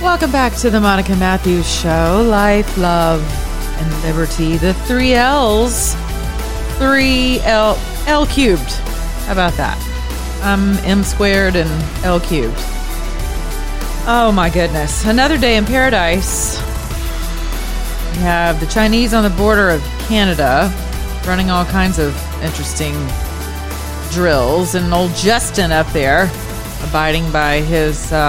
Welcome back to the Monica Matthews Show. Life, love, and liberty. The three L's. L cubed. How about that? M squared and L cubed. Oh my goodness. Another day in paradise. We have the Chinese on the border of Canada running all kinds of interesting drills. And old Justin up there abiding by his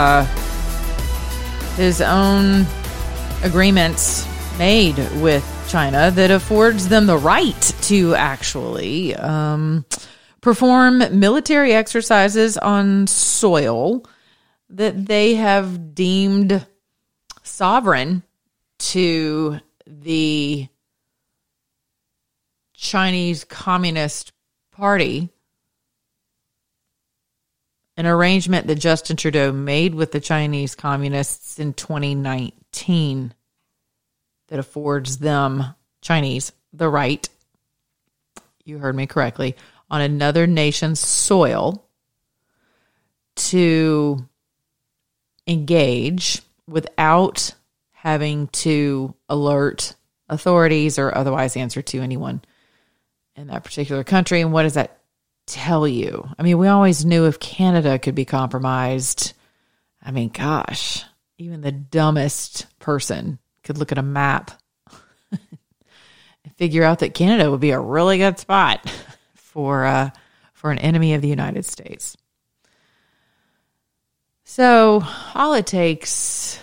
own agreements made with China that affords them the right to actually perform military exercises on soil that they have deemed sovereign to the Chinese Communist Party. An arrangement that Justin Trudeau made with the Chinese communists in 2019 that affords them, Chinese, the right, you heard me correctly, on another nation's soil to engage without having to alert authorities or otherwise answer to anyone in that particular country. And what does that tell you? I mean, we always knew if Canada could be compromised, I mean, gosh, even the dumbest person could look at a map and figure out that Canada would be a really good spot for an enemy of the United States. So all it takes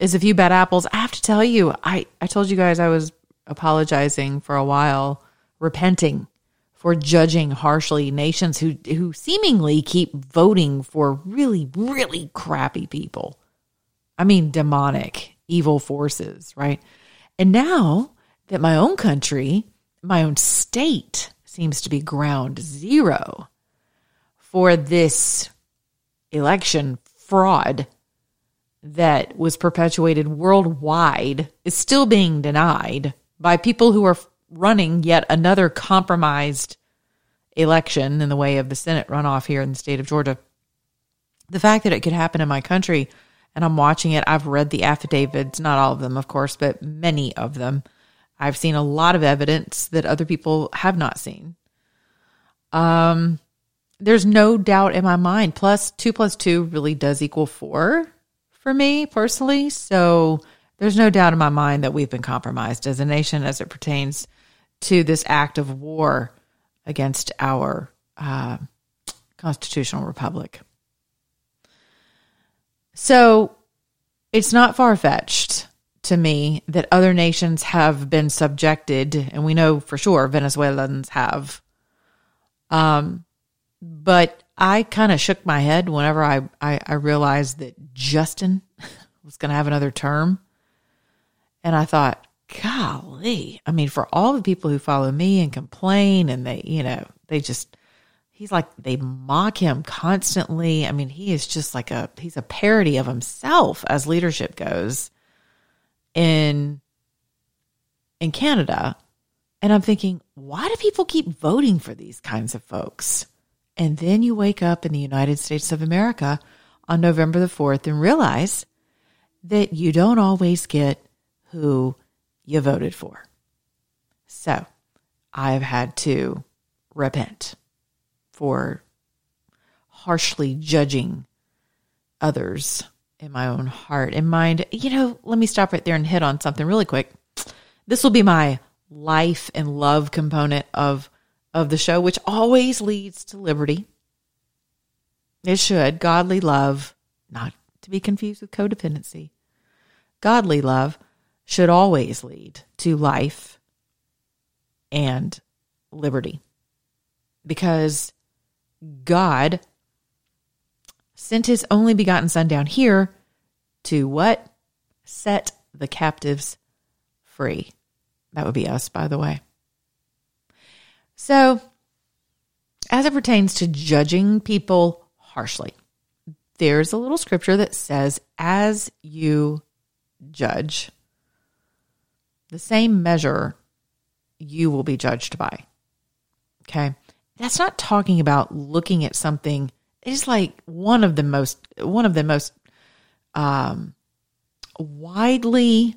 is a few bad apples. I have to tell you, I told you guys I was apologizing for a while, repenting for judging harshly nations who seemingly keep voting for really, really crappy people. I mean, demonic, evil forces, right? And now that my own country, my own state seems to be ground zero for this election fraud that was perpetuated worldwide, is still being denied by people who are running yet another compromised election in the way of the Senate runoff here in the state of Georgia. The fact that it could happen in my country, and I'm watching it, I've read the affidavits, not all of them, of course, but many of them. I've seen a lot of evidence that other people have not seen. There's no doubt in my mind. Plus two really does equal 4 for me personally. So there's no doubt in my mind that we've been compromised as a nation as it pertains to this act of war against our constitutional republic. So it's not far-fetched to me that other nations have been subjected, and we know for sure Venezuelans have. But I kind of shook my head whenever I realized that Justin was going to have another term. And I thought, golly, I mean, for all the people who follow me and complain and he's like, they mock him constantly. I mean, he is just like he's a parody of himself as leadership goes in Canada. And I'm thinking, why do people keep voting for these kinds of folks? And then you wake up in the United States of America on November the 4th and realize that you don't always get who you voted for. So I've had to repent for harshly judging others in my own heart and mind. You know, let me stop right there and hit on something really quick. This will be my life and love component of the show, which always leads to liberty. It should. Godly love, not to be confused with codependency. Godly love should always lead to life and liberty, because God sent his only begotten son down here to what? Set the captives free. That would be us, by the way. So, as it pertains to judging people harshly, there's a little scripture that says, as you judge, the same measure you will be judged by. Okay? That's not talking about looking at something. It's like one of the most widely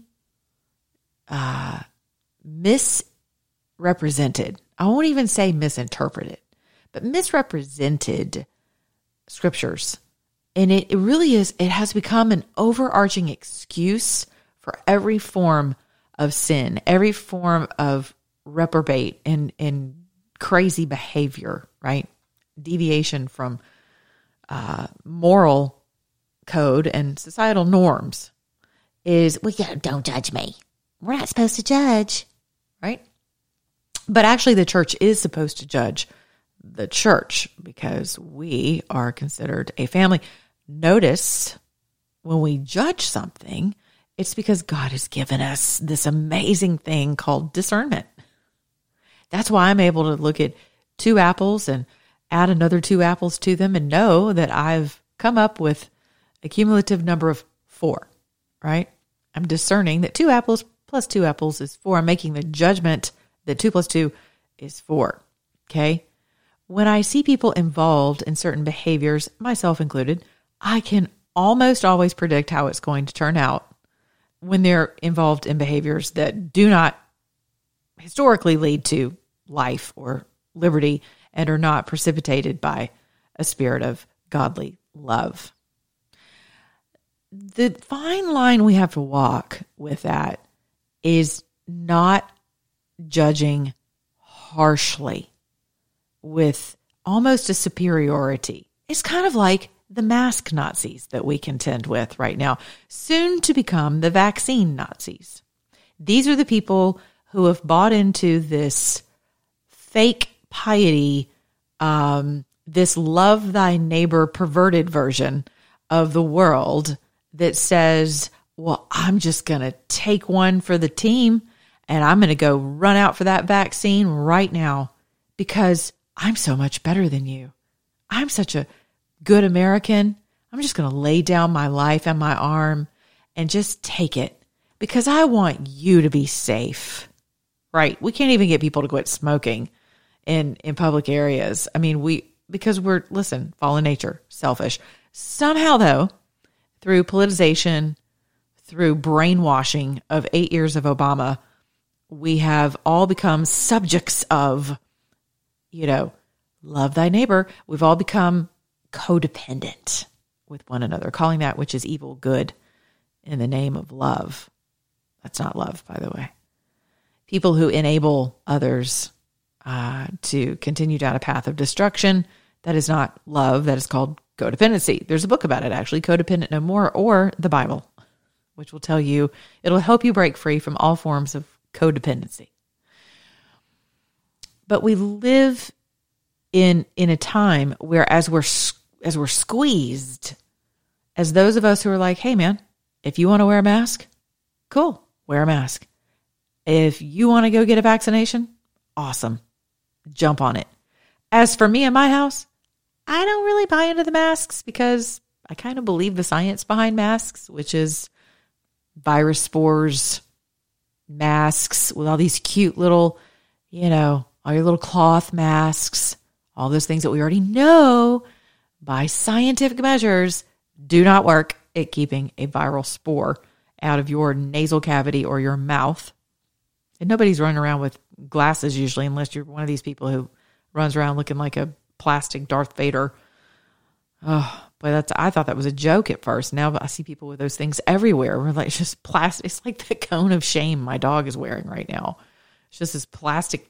misrepresented. I won't even say misinterpreted, but misrepresented scriptures. And it really is, it has become an overarching excuse for every form of sin, every form of reprobate and crazy behavior, right? Deviation from moral code and societal norms is, well, yeah, don't judge me. We're not supposed to judge, right? But actually the church is supposed to judge the church, because we are considered a family. Notice when we judge something, it's because God has given us this amazing thing called discernment. That's why I'm able to look at two apples and add another two apples to them and know that I've come up with a cumulative number of 4, right? I'm discerning that 2 apples plus 2 apples is 4. I'm making the judgment that 2 plus 2 is 4, okay? When I see people involved in certain behaviors, myself included, I can almost always predict how it's going to turn out when they're involved in behaviors that do not historically lead to life or liberty and are not precipitated by a spirit of godly love. The fine line we have to walk with that is not judging harshly with almost a superiority. It's kind of like the mask Nazis that we contend with right now, soon to become the vaccine Nazis. These are the people who have bought into this fake piety, this love thy neighbor perverted version of the world that says, well, I'm just going to take one for the team and I'm going to go run out for that vaccine right now because I'm so much better than you. I'm such a good American. I'm just going to lay down my life and my arm and just take it because I want you to be safe, right? We can't even get people to quit smoking in public areas. I mean, because we're, listen, fallen nature, selfish. Somehow though, through politicization, through brainwashing of 8 years of Obama, we have all become subjects of, you know, love thy neighbor. We've all become codependent with one another, calling that which is evil good in the name of love. That's not love, by the way. People who enable others to continue down a path of destruction, that is not love, that is called codependency. There's a book about it, actually, Codependent No More, or the Bible, which will tell you, it'll help you break free from all forms of codependency. But we live in a time where as we're squeezed, as those of us who are like, hey man, if you want to wear a mask, cool, wear a mask. If you want to go get a vaccination, awesome, jump on it. As for me and my house, I don't really buy into the masks because I kind of believe the science behind masks, which is virus spores, masks with all these cute little, you know, all your little cloth masks, all those things that we already know by scientific measures do not work at keeping a viral spore out of your nasal cavity or your mouth. And nobody's running around with glasses usually, unless you're one of these people who runs around looking like a plastic Darth Vader. Oh, But I thought that was a joke at first. Now I see people with those things everywhere. We're like, it's just plastic. It's like the cone of shame my dog is wearing right now. It's just this plastic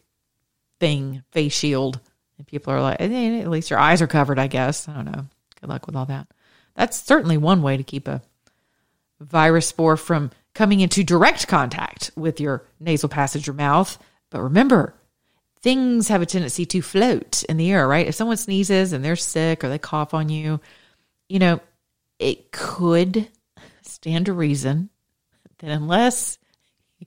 thing, face shield. And people are like, eh, at least your eyes are covered, I guess. I don't know. Good luck with all that. That's certainly one way to keep a virus spore from coming into direct contact with your nasal passage or mouth. But remember, things have a tendency to float in the air, right? If someone sneezes and they're sick or they cough on you, you know, it could stand to reason that unless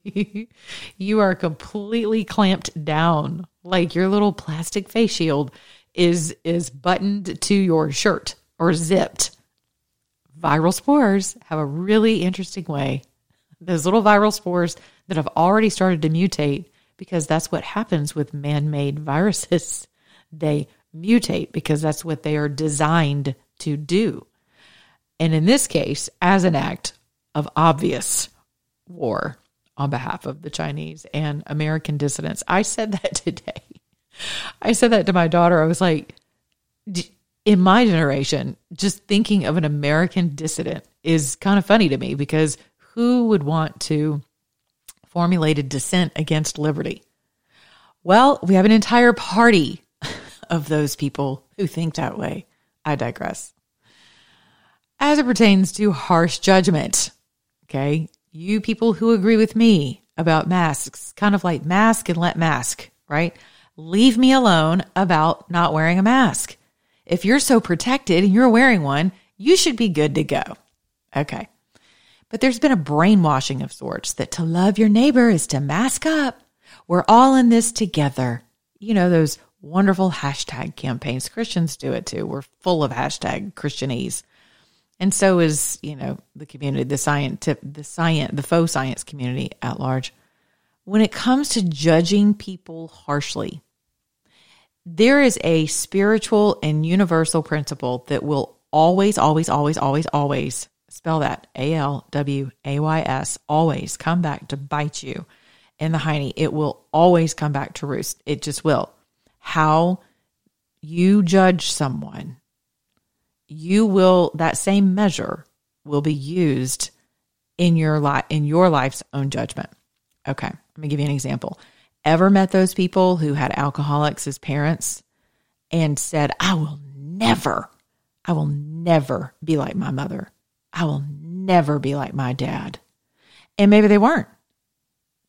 you are completely clamped down, like your little plastic face shield is buttoned to your shirt or zipped, viral spores have a really interesting way. Those little viral spores that have already started to mutate, because that's what happens with man-made viruses. They mutate because that's what they are designed to do. And in this case, as an act of obvious war on behalf of the Chinese and American dissidents. I said that today. I said that to my daughter. I was like, in my generation, just thinking of an American dissident is kind of funny to me, because who would want to formulate a dissent against liberty? Well, we have an entire party of those people who think that way. I digress. As it pertains to harsh judgment, okay, you people who agree with me about masks, kind of like mask and let mask, right? Leave me alone about not wearing a mask. If you're so protected and you're wearing one, you should be good to go. Okay. But there's been a brainwashing of sorts that to love your neighbor is to mask up. We're all in this together. You know, those wonderful hashtag campaigns. Christians do it too. We're full of hashtag Christianese. And so is, you know, the community, the faux science community at large. When it comes to judging people harshly, there is a spiritual and universal principle that will always, always, always, always, always, spell that, A-L-W-A-Y-S, always come back to bite you in the hiney. It will always come back to roost. It just will. How you judge someone, that same measure will be used in your life's own judgment. Okay. Let me give you an example. Ever met those people who had alcoholics as parents and said, I will never be like my mother. I will never be like my dad. And maybe they weren't.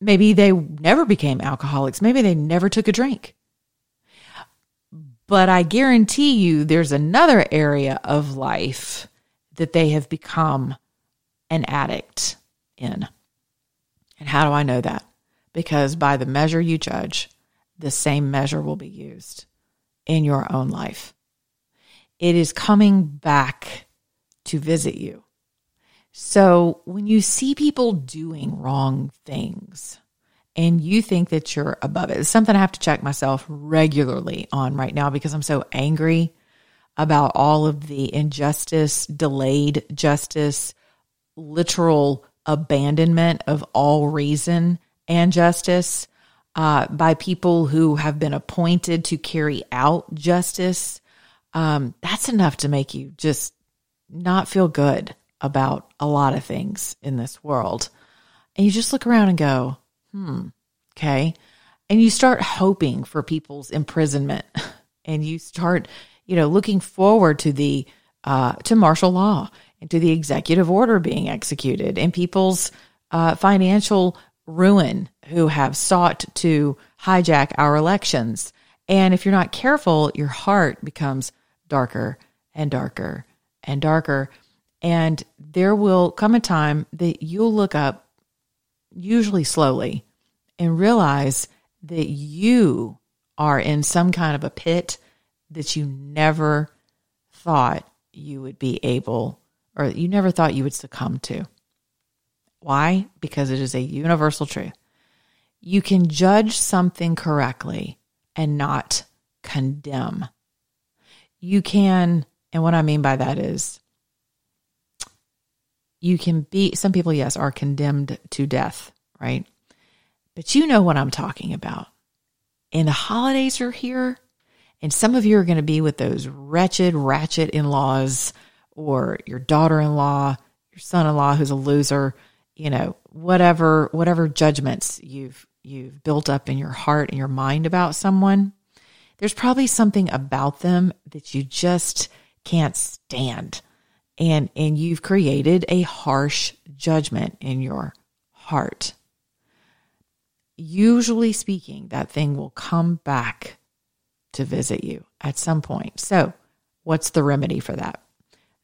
Maybe they never became alcoholics. Maybe they never took a drink. But I guarantee you there's another area of life that they have become an addict in. And how do I know that? Because by the measure you judge, the same measure will be used in your own life. It is coming back to visit you. So when you see people doing wrong things, and you think that you're above it. It's something I have to check myself regularly on right now, because I'm so angry about all of the injustice, delayed justice, literal abandonment of all reason and justice by people who have been appointed to carry out justice. That's enough to make you just not feel good about a lot of things in this world. And you just look around and go, okay. And you start hoping for people's imprisonment, and you start, you know, looking forward to the, to martial law and to the executive order being executed, and people's financial ruin who have sought to hijack our elections. And if you're not careful, your heart becomes darker and darker and darker. And there will come a time that you'll look up, usually slowly, and realize that you are in some kind of a pit that you never thought you would be able, or you never thought you would succumb to. Why? Because it is a universal truth. You can judge something correctly and not condemn. You can, and what I mean by that is, you can be, some people, yes, are condemned to death, right? But you know what I'm talking about. And the holidays are here, and some of you are going to be with those wretched, ratchet in-laws or your daughter-in-law, your son-in-law who's a loser, you know, whatever judgments you've built up in your heart and your mind about someone, there's probably something about them that you just can't stand. And you've created a harsh judgment in your heart. Usually speaking, that thing will come back to visit you at some point. So what's the remedy for that?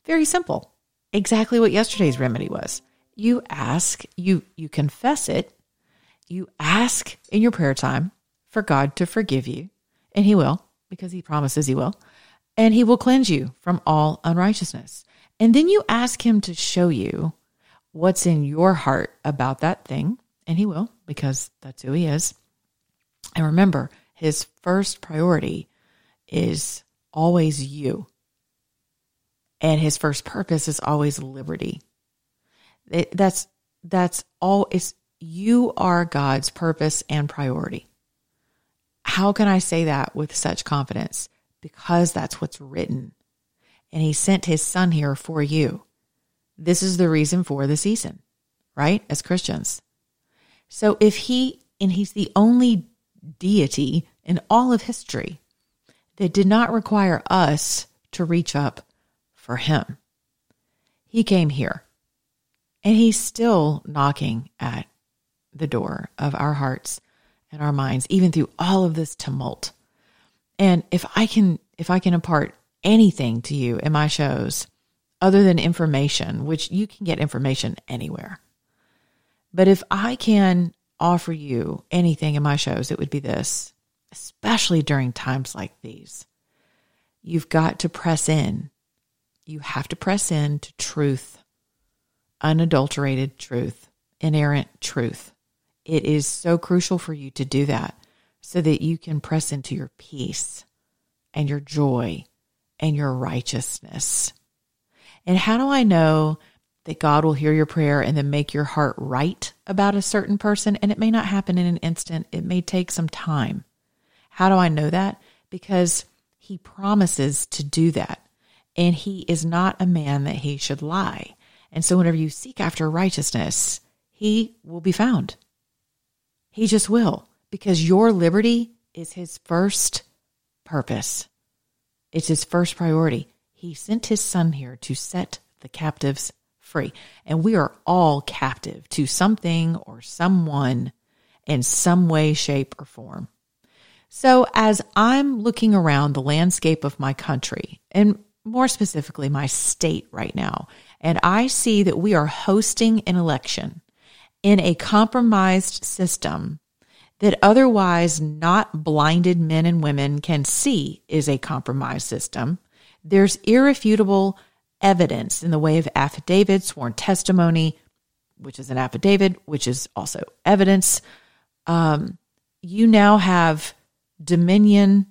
Very simple. Exactly what yesterday's remedy was. You ask, you confess it, you ask in your prayer time for God to forgive you, and He will, because He promises He will, and He will cleanse you from all unrighteousness. And then you ask Him to show you what's in your heart about that thing, and He will, because that's who He is. And remember, His first priority is always you. And His first purpose is always liberty. That's all. It's you are God's purpose and priority. How can I say that with such confidence? Because that's what's written. And He sent His Son here for you. This is the reason for the season, right? As Christians. So if He's the only deity in all of history that did not require us to reach up for Him. He came here. And He's still knocking at the door of our hearts and our minds, even through all of this tumult. And if I can impart anything to you in my shows, other than information, which you can get information anywhere, but if I can offer you anything in my shows, it would be this, especially during times like these. You've got to press in. You have to press in to truth. Unadulterated truth, inerrant truth. It is so crucial for you to do that so that you can press into your peace and your joy and your righteousness. And how do I know that God will hear your prayer and then make your heart right about a certain person? And it may not happen in an instant. It may take some time. How do I know that? Because He promises to do that. And He is not a man that He should lie. And so whenever you seek after righteousness, He will be found. He just will, because your liberty is His first purpose. It's His first priority. He sent His Son here to set the captives free. And we are all captive to something or someone in some way, shape, or form. So as I'm looking around the landscape of my country, and more specifically my state right now, and I see that we are hosting an election in a compromised system that otherwise not blinded men and women can see is a compromised system. There's irrefutable evidence in the way of affidavits, sworn testimony, which is an affidavit, which is also evidence. You now have Dominion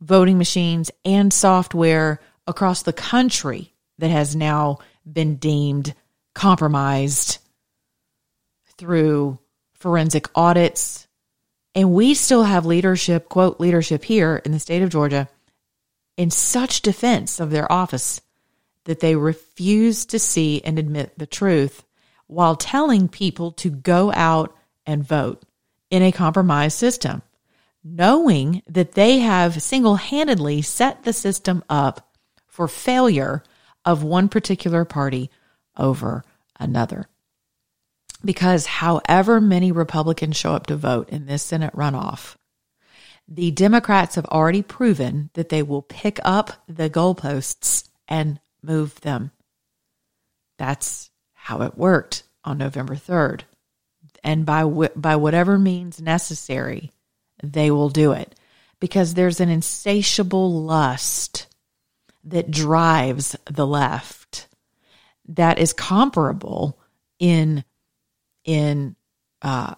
voting machines and software across the country that has now been deemed compromised through forensic audits. And we still have leadership, quote, leadership here in the state of Georgia in such defense of their office that they refuse to see and admit the truth while telling people to go out and vote in a compromised system, knowing that they have single-handedly set the system up for failure of one particular party over another. Because however many Republicans show up to vote in this Senate runoff, the Democrats have already proven that they will pick up the goalposts and move them. That's how it worked on November 3rd. And by whatever means necessary, they will do it. Because there's an insatiable lust that drives the left that is comparable in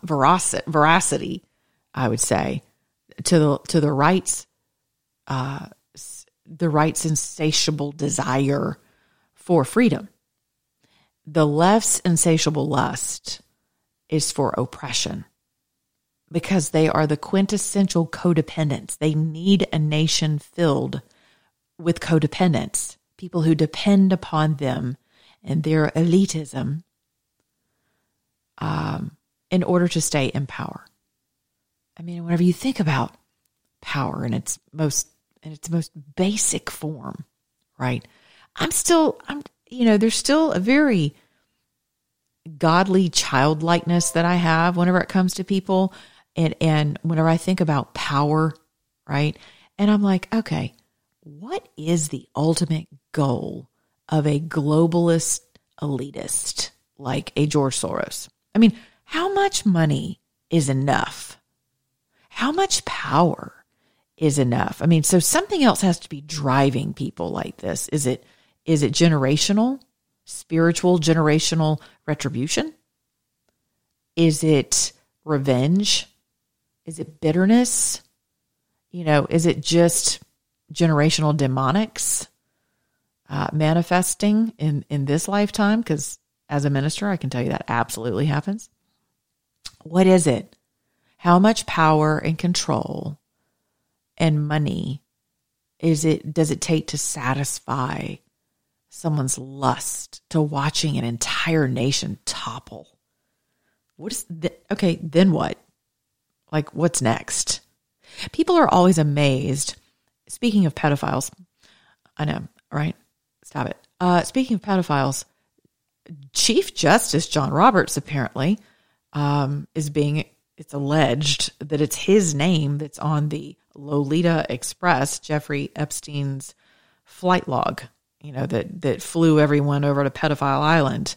veracity, I would say, to the right's insatiable desire for freedom. The left's insatiable lust is for oppression because they are the quintessential codependents. They need a nation filled with codependence, people who depend upon them and their elitism in order to stay in power. I mean, whenever you think about power in its most basic form, right? There's still a very godly childlikeness that I have whenever it comes to people. And whenever I think about power, right? And I'm like, okay, what is the ultimate goal of a globalist elitist like a George Soros? I mean, how much money is enough? How much power is enough? I mean, so something else has to be driving people like this. Is it generational, spiritual, generational retribution? Is it revenge? Is it bitterness? Is it just generational demonics manifesting in this lifetime? Because as a minister, I can tell you that absolutely happens. What is it? How much power and control and money does it take to satisfy someone's lust to watching an entire nation topple? Okay, then what? Like, what's next? People are always amazed. Speaking of pedophiles, I know, right? Stop it. Speaking of pedophiles, Chief Justice John Roberts apparently it's alleged that it's his name that's on the Lolita Express, Jeffrey Epstein's flight log, that flew everyone over to Pedophile Island.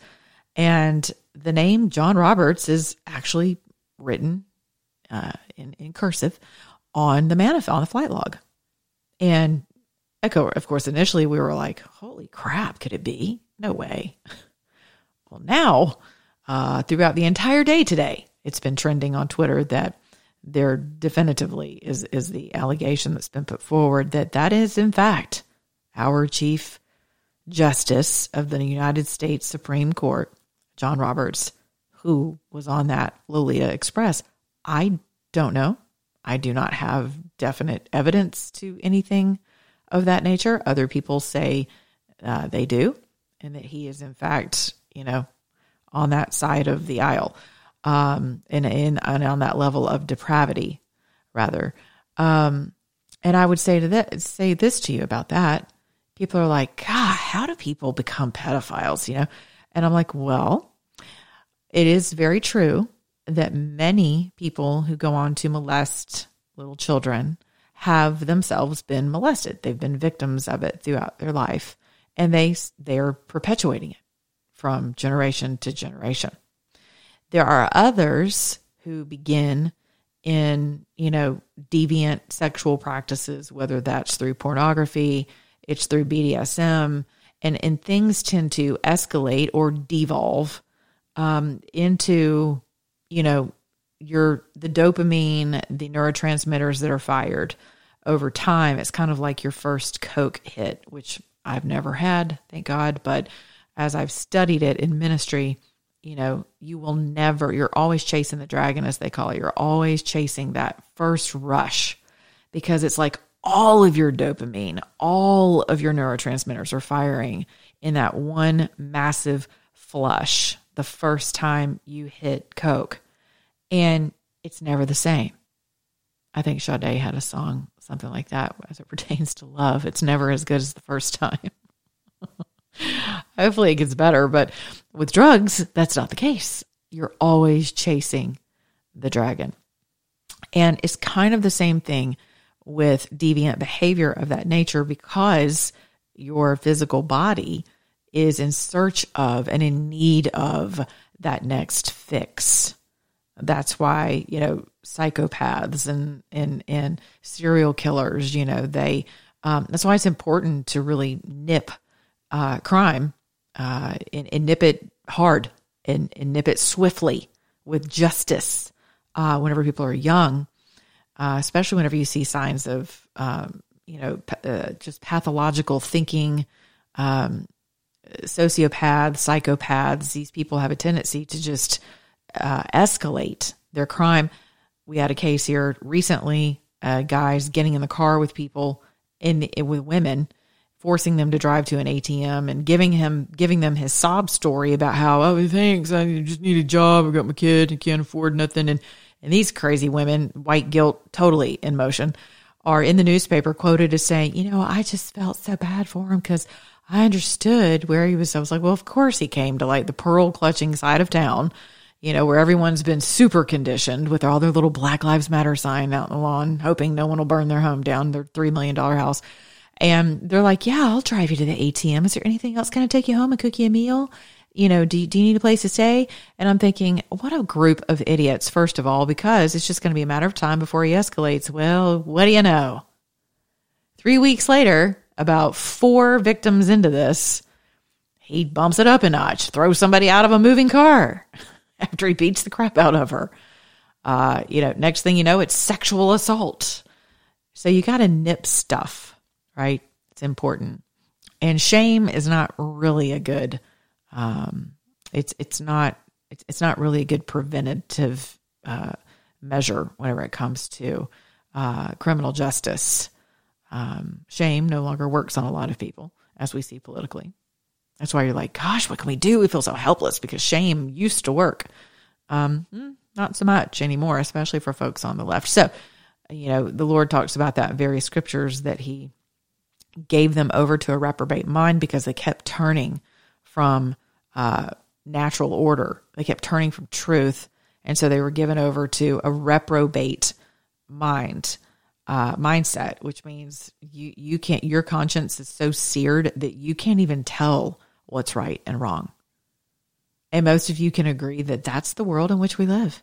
And the name John Roberts is actually written in cursive on the on the flight log. And of course, initially we were like, holy crap, could it be? No way. Well, now, throughout the entire day today, it's been trending on Twitter that there definitively is the allegation that's been put forward that is, in fact, our Chief Justice of the United States Supreme Court, John Roberts, who was on that Lolita Express. I don't know. I do not have definite evidence to anything of that nature. Other people say they do, and that he is, in fact, on that side of the aisle, and on that level of depravity, rather. And I would say this to you about that. People are like, God, how do people become pedophiles? And I'm like, well, it is very true that many people who go on to molest little children have themselves been molested. They've been victims of it throughout their life, and they are perpetuating it from generation to generation. There are others who begin in, deviant sexual practices, whether that's through pornography, it's through BDSM, and things tend to escalate or devolve into, the dopamine, the neurotransmitters that are fired over time. It's kind of like your first Coke hit, which I've never had, thank God. But as I've studied it in ministry, you're always chasing the dragon, as they call it. You're always chasing that first rush, because it's like all of your dopamine, all of your neurotransmitters are firing in that one massive flush the first time you hit Coke. And it's never the same. I think Sade had a song, something like that, as it pertains to love. It's never as good as the first time. Hopefully it gets better, but with drugs, that's not the case. You're always chasing the dragon. And it's kind of the same thing with deviant behavior of that nature, because your physical body is in search of and in need of that next fix. That's why, psychopaths and serial killers, that's why it's important to really nip crime and nip it hard and nip it swiftly with justice whenever people are young, especially whenever you see signs of, just pathological thinking, sociopaths, psychopaths. These people have a tendency to just escalate their crime. We had a case here recently, guys getting in the car with people with women forcing them to drive to an ATM and giving them his sob story about how, oh, thanks, I just need a job, I got my kid, I can't afford nothing. And these crazy women, white guilt totally in motion, are in the newspaper quoted as saying, you know, I just felt so bad for him because I understood where he was. I was like, well, of course he came to like the pearl clutching side of town, you know, where everyone's been super conditioned with all their little Black Lives Matter sign out in the lawn, hoping no one will burn their home down, their $3 million house. And they're like, yeah, I'll drive you to the ATM. Is there anything else? Can I take you home and cook you a meal? You know, do you need a place to stay? And I'm thinking, what a group of idiots, first of all, because it's just going to be a matter of time before he escalates. Well, what do you know? 3 weeks later, about four victims into this, he bumps it up a notch, throws somebody out of a moving car after he beats the crap out of her. You know, next thing you know, it's sexual assault. So you got to nip stuff, right? It's important. And shame is not really a good it's not really a good preventative measure whenever it comes to criminal justice. Shame no longer works on a lot of people, as we see politically. That's why you're like, gosh, what can we do? We feel so helpless because shame used to work. Not so much anymore, especially for folks on the left. So, you know, the Lord talks about that in various scriptures that he gave them over to a reprobate mind because they kept turning from natural order. They kept turning from truth. And so they were given over to a reprobate mindset, which means you can't, your conscience is so seared that you can't even tell what's right and wrong. And most of you can agree that that's the world in which we live.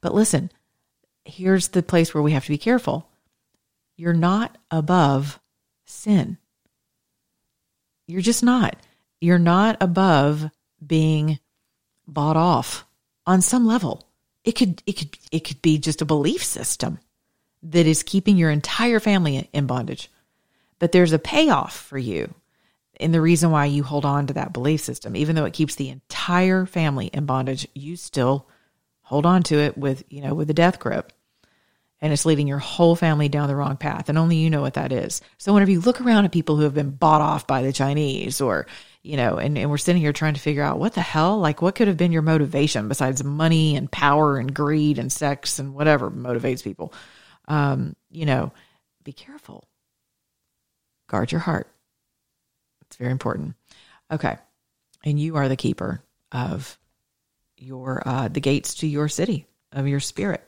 But listen, here's the place where we have to be careful. You're not above sin. You're just not. You're not above being bought off on some level. It could be just a belief system that is keeping your entire family in bondage. But there's a payoff for you in the reason why you hold on to that belief system. Even though it keeps the entire family in bondage, you still hold on to it with a death grip. And it's leading your whole family down the wrong path. And only you know what that is. So whenever you look around at people who have been bought off by the Chinese or, you know, and we're sitting here trying to figure out what the hell, like what could have been your motivation besides money and power and greed and sex and whatever motivates people. You know, be careful. Guard your heart. It's very important. Okay. And you are the keeper of your, the gates to your city, of your spirit.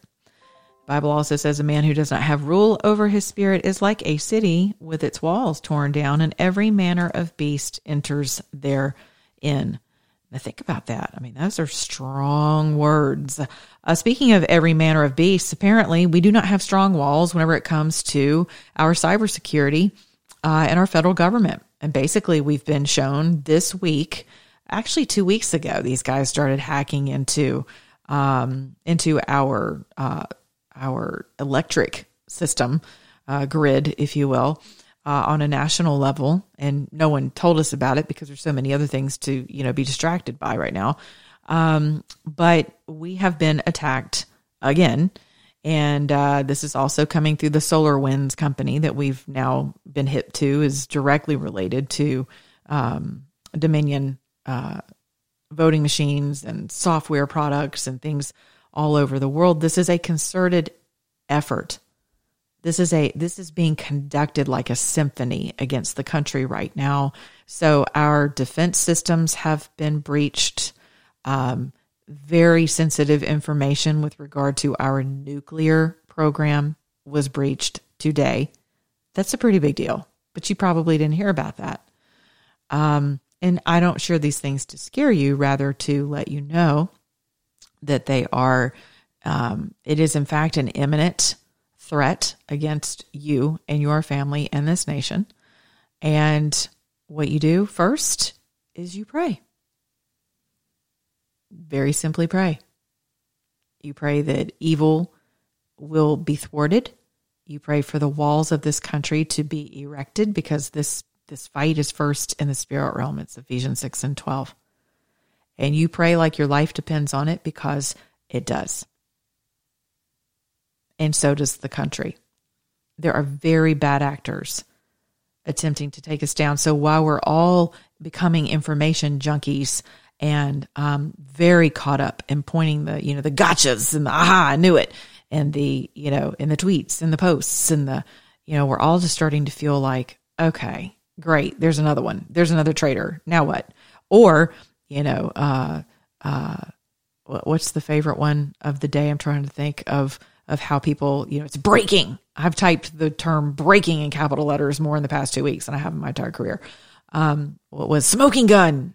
Bible also says a man who does not have rule over his spirit is like a city with its walls torn down, and every manner of beast enters therein. Now think about that. I mean, those are strong words. Speaking of every manner of beast, apparently we do not have strong walls whenever it comes to our cybersecurity and our federal government. And basically we've been shown this week, actually 2 weeks ago, these guys started hacking into our electric system, grid, if you will, on a national level. And no one told us about it because there's so many other things to, you know, be distracted by right now. But we have been attacked again. And this is also coming through the SolarWinds company that we've now been hip to, is directly related to Dominion voting machines and software products and things all over the world. This is a concerted effort. This is being conducted like a symphony against the country right now. So our defense systems have been breached. Very sensitive information with regard to our nuclear program was breached today. That's a pretty big deal, but you probably didn't hear about that. And I don't share these things to scare you, rather to let you know that they are, it is in fact an imminent threat against you and your family and this nation. And what you do first is you pray. Very simply pray. You pray that evil will be thwarted. You pray for the walls of this country to be erected, because this fight is first in the spirit realm. It's Ephesians 6 and 12. And you pray like your life depends on it, because it does. And so does the country. There are very bad actors attempting to take us down. So while we're all becoming information junkies and very caught up in pointing the, you know, the gotchas and the aha, I knew it, and the, you know, in the tweets and the posts and the, you know, we're all just starting to feel like, okay, great, there's another one, there's another traitor. Now what? Or, you know, what's the favorite one of the day? I'm trying to think of how people, you know, it's breaking. I've typed the term breaking in capital letters more in the past 2 weeks than I have in my entire career. What was smoking gun?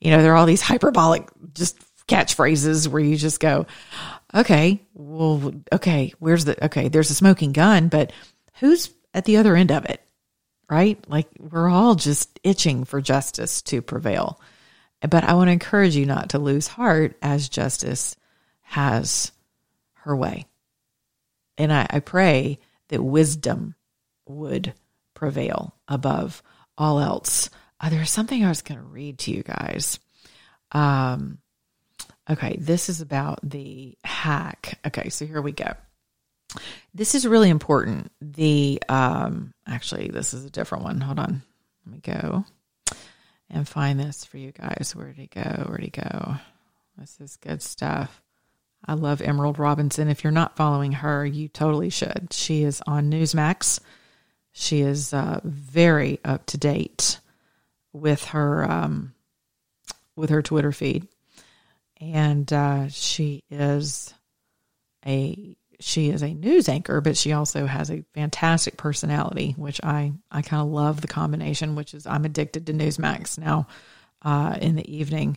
You know, there are all these hyperbolic just catchphrases where you just go, okay, well, okay, there's a smoking gun, but who's at the other end of it, right? Like, we're all just itching for justice to prevail. But I want to encourage you not to lose heart as justice has her way. And I pray that wisdom would prevail above all else. There's something I was going to read to you guys. Okay, this is about the hack. Okay, so here we go. This is really important. The actually, this is a different one. Hold on. Let me go and find this for you guys. Where'd he go? Where'd he go? This is good stuff. I love Emerald Robinson. If you're not following her, you totally should. She is on Newsmax. She is very up to date with her Twitter feed, and she is a news anchor, but she also has a fantastic personality, which I kind of love the combination, which is I'm addicted to Newsmax now in the evening.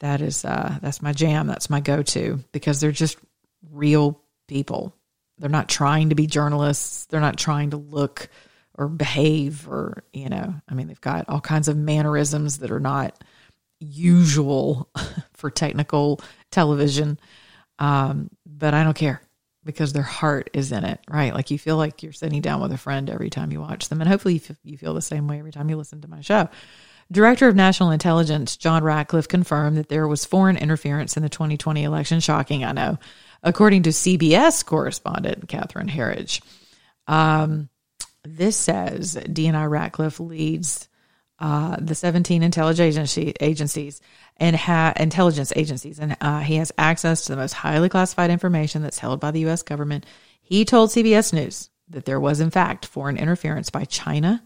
That is, that's my jam. That's my go-to, because they're just real people. They're not trying to be journalists. They're not trying to look or behave or, you know, I mean, they've got all kinds of mannerisms that are not usual for technical television. But I don't care, because their heart is in it, right? Like, you feel like you're sitting down with a friend every time you watch them. And hopefully you feel the same way every time you listen to my show. Director of National Intelligence John Ratcliffe confirmed that there was foreign interference in the 2020 election. Shocking, I know. According to CBS correspondent Catherine Herridge. This says DNI Ratcliffe leads the 17 intelligence agencies, and he has access to the most highly classified information that's held by the U.S. government. He told CBS News that there was, in fact, foreign interference by China,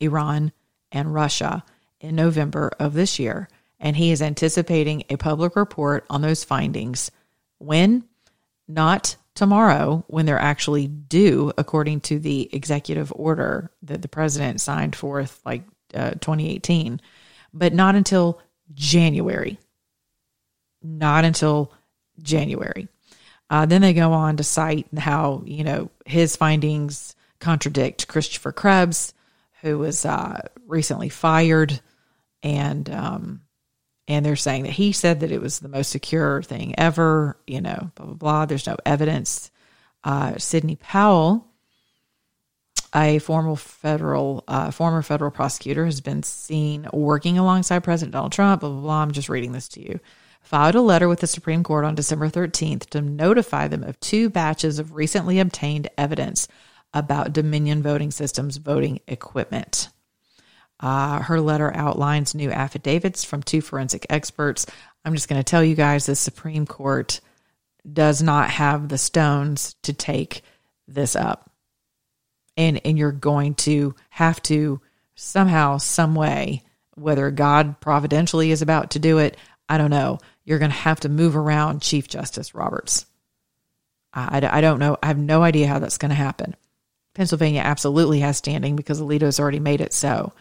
Iran, and Russia in November of this year, and he is anticipating a public report on those findings. When? Not tomorrow, when they're actually due, according to the executive order that the president signed forth, like 2018, but not until January. Not until January. Then they go on to cite how, you know, his findings contradict Christopher Krebs, who was recently fired, and they're saying that he said that it was the most secure thing ever, you know, blah, blah, blah. There's no evidence. Sidney Powell, a former federal prosecutor, has been seen working alongside President Donald Trump, blah, blah, blah. I'm just reading this to you. Filed a letter with the Supreme Court on December 13th to notify them of two batches of recently obtained evidence about Dominion voting systems voting equipment. Her letter outlines new affidavits from two forensic experts. I'm just going to tell you guys, the Supreme Court does not have the stones to take this up. And you're going to have to somehow, some way, whether God providentially is about to do it, I don't know. You're going to have to move around Chief Justice Roberts. I don't know. I have no idea how that's going to happen. Pennsylvania absolutely has standing because Alito's already made it so.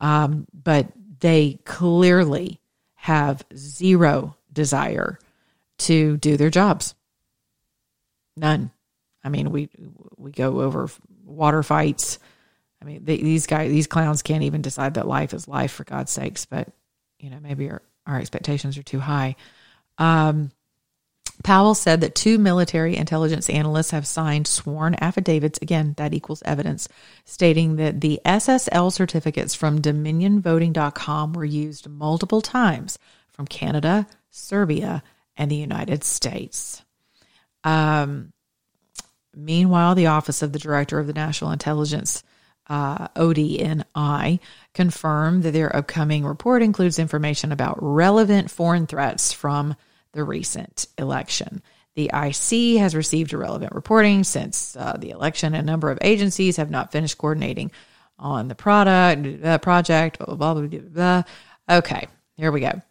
But they clearly have zero desire to do their jobs. None. I mean, we go over water fights. I mean, these clowns can't even decide that life is life, for God's sakes. But, you know, maybe our expectations are too high. Powell said that two military intelligence analysts have signed sworn affidavits, again, that equals evidence, stating that the SSL certificates from dominionvoting.com were used multiple times from Canada, Serbia, and the United States. Meanwhile, the Office of the Director of the National Intelligence ODNI, confirmed that their upcoming report includes information about relevant foreign threats from the recent election. The IC has received irrelevant reporting since the election. A number of agencies have not finished coordinating on the project, blah, blah, blah, blah, blah. Okay, here we go.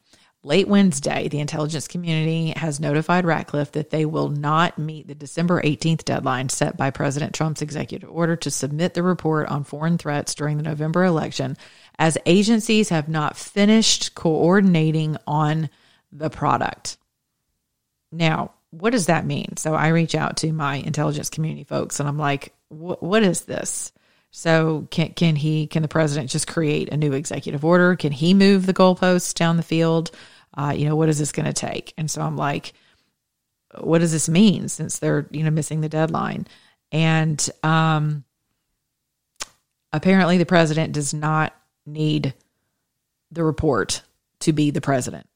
Late Wednesday, the intelligence community has notified Ratcliffe that they will not meet the December 18th deadline set by President Trump's executive order to submit the report on foreign threats during the November election, as agencies have not finished coordinating on the product. Now, what does that mean? So I reach out to my intelligence community folks and I'm like, what is this? So can the president just create a new executive order? Can he move the goalposts down the field? What is this going to take? And so I'm like, what does this mean since they're, missing the deadline? And apparently the president does not need the report to be the president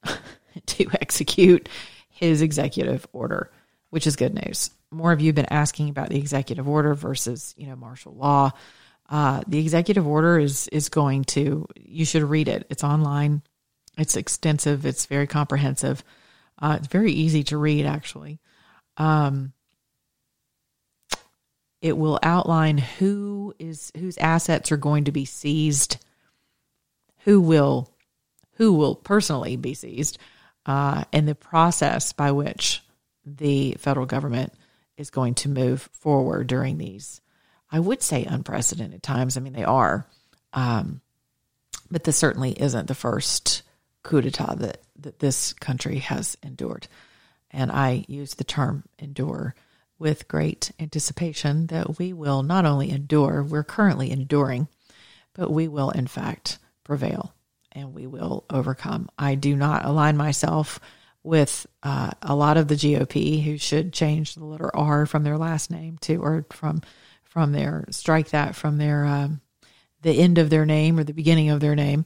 to execute his executive order, which is good news. More of you have been asking about the executive order versus, martial law. The executive order is going to, you should read it. It's online. It's extensive. It's very comprehensive. It's very easy to read, actually. It will outline whose assets are going to be seized, who will personally be seized, and the process by which the federal government is going to move forward during these, I would say, unprecedented times. I mean, they are, but this certainly isn't the first coup d'etat that this country has endured. And I use the term endure with great anticipation that we will not only endure, we're currently enduring, but we will, in fact, prevail and we will overcome. I do not align myself with a lot of the GOP who should change the letter R from their last name to, or from their, strike that from their, the end of their name or the beginning of their name.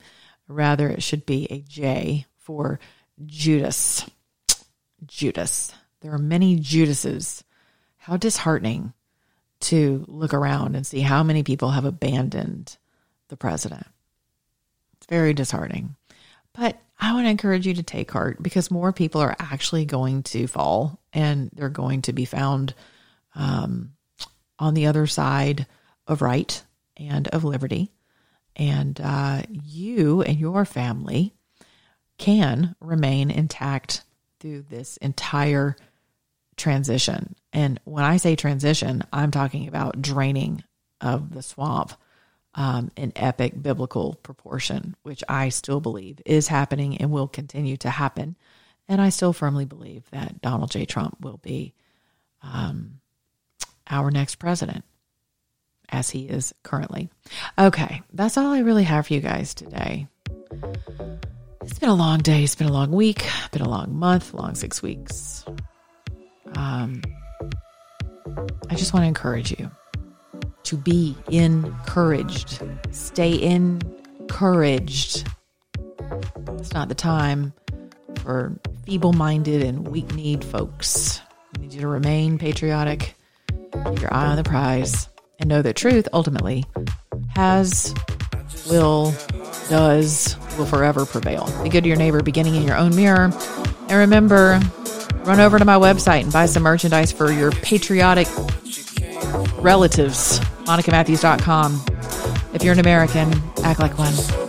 Rather, it should be a J for Judas. Judas. There are many Judases. How disheartening to look around and see how many people have abandoned the president. It's very disheartening. But I want to encourage you to take heart, because more people are actually going to fall and they're going to be found on the other side of right and of liberty. And you and your family can remain intact through this entire transition. And when I say transition, I'm talking about draining of the swamp. An epic biblical proportion, which I still believe is happening and will continue to happen. And I still firmly believe that Donald J. Trump will be our next president, as he is currently. Okay, that's all I really have for you guys today. It's been a long day. It's been a long week. Been a long month, long 6 weeks. I just want to encourage you to be encouraged. Stay encouraged. It's not the time for feeble-minded and weak-kneed folks. I need you to remain patriotic, keep your eye on the prize, and know that truth ultimately will forever prevail. Be good to your neighbor, beginning in your own mirror. And remember, run over to my website and buy some merchandise for your patriotic relatives. MonicaMatthews.com. If you're an American, act like one.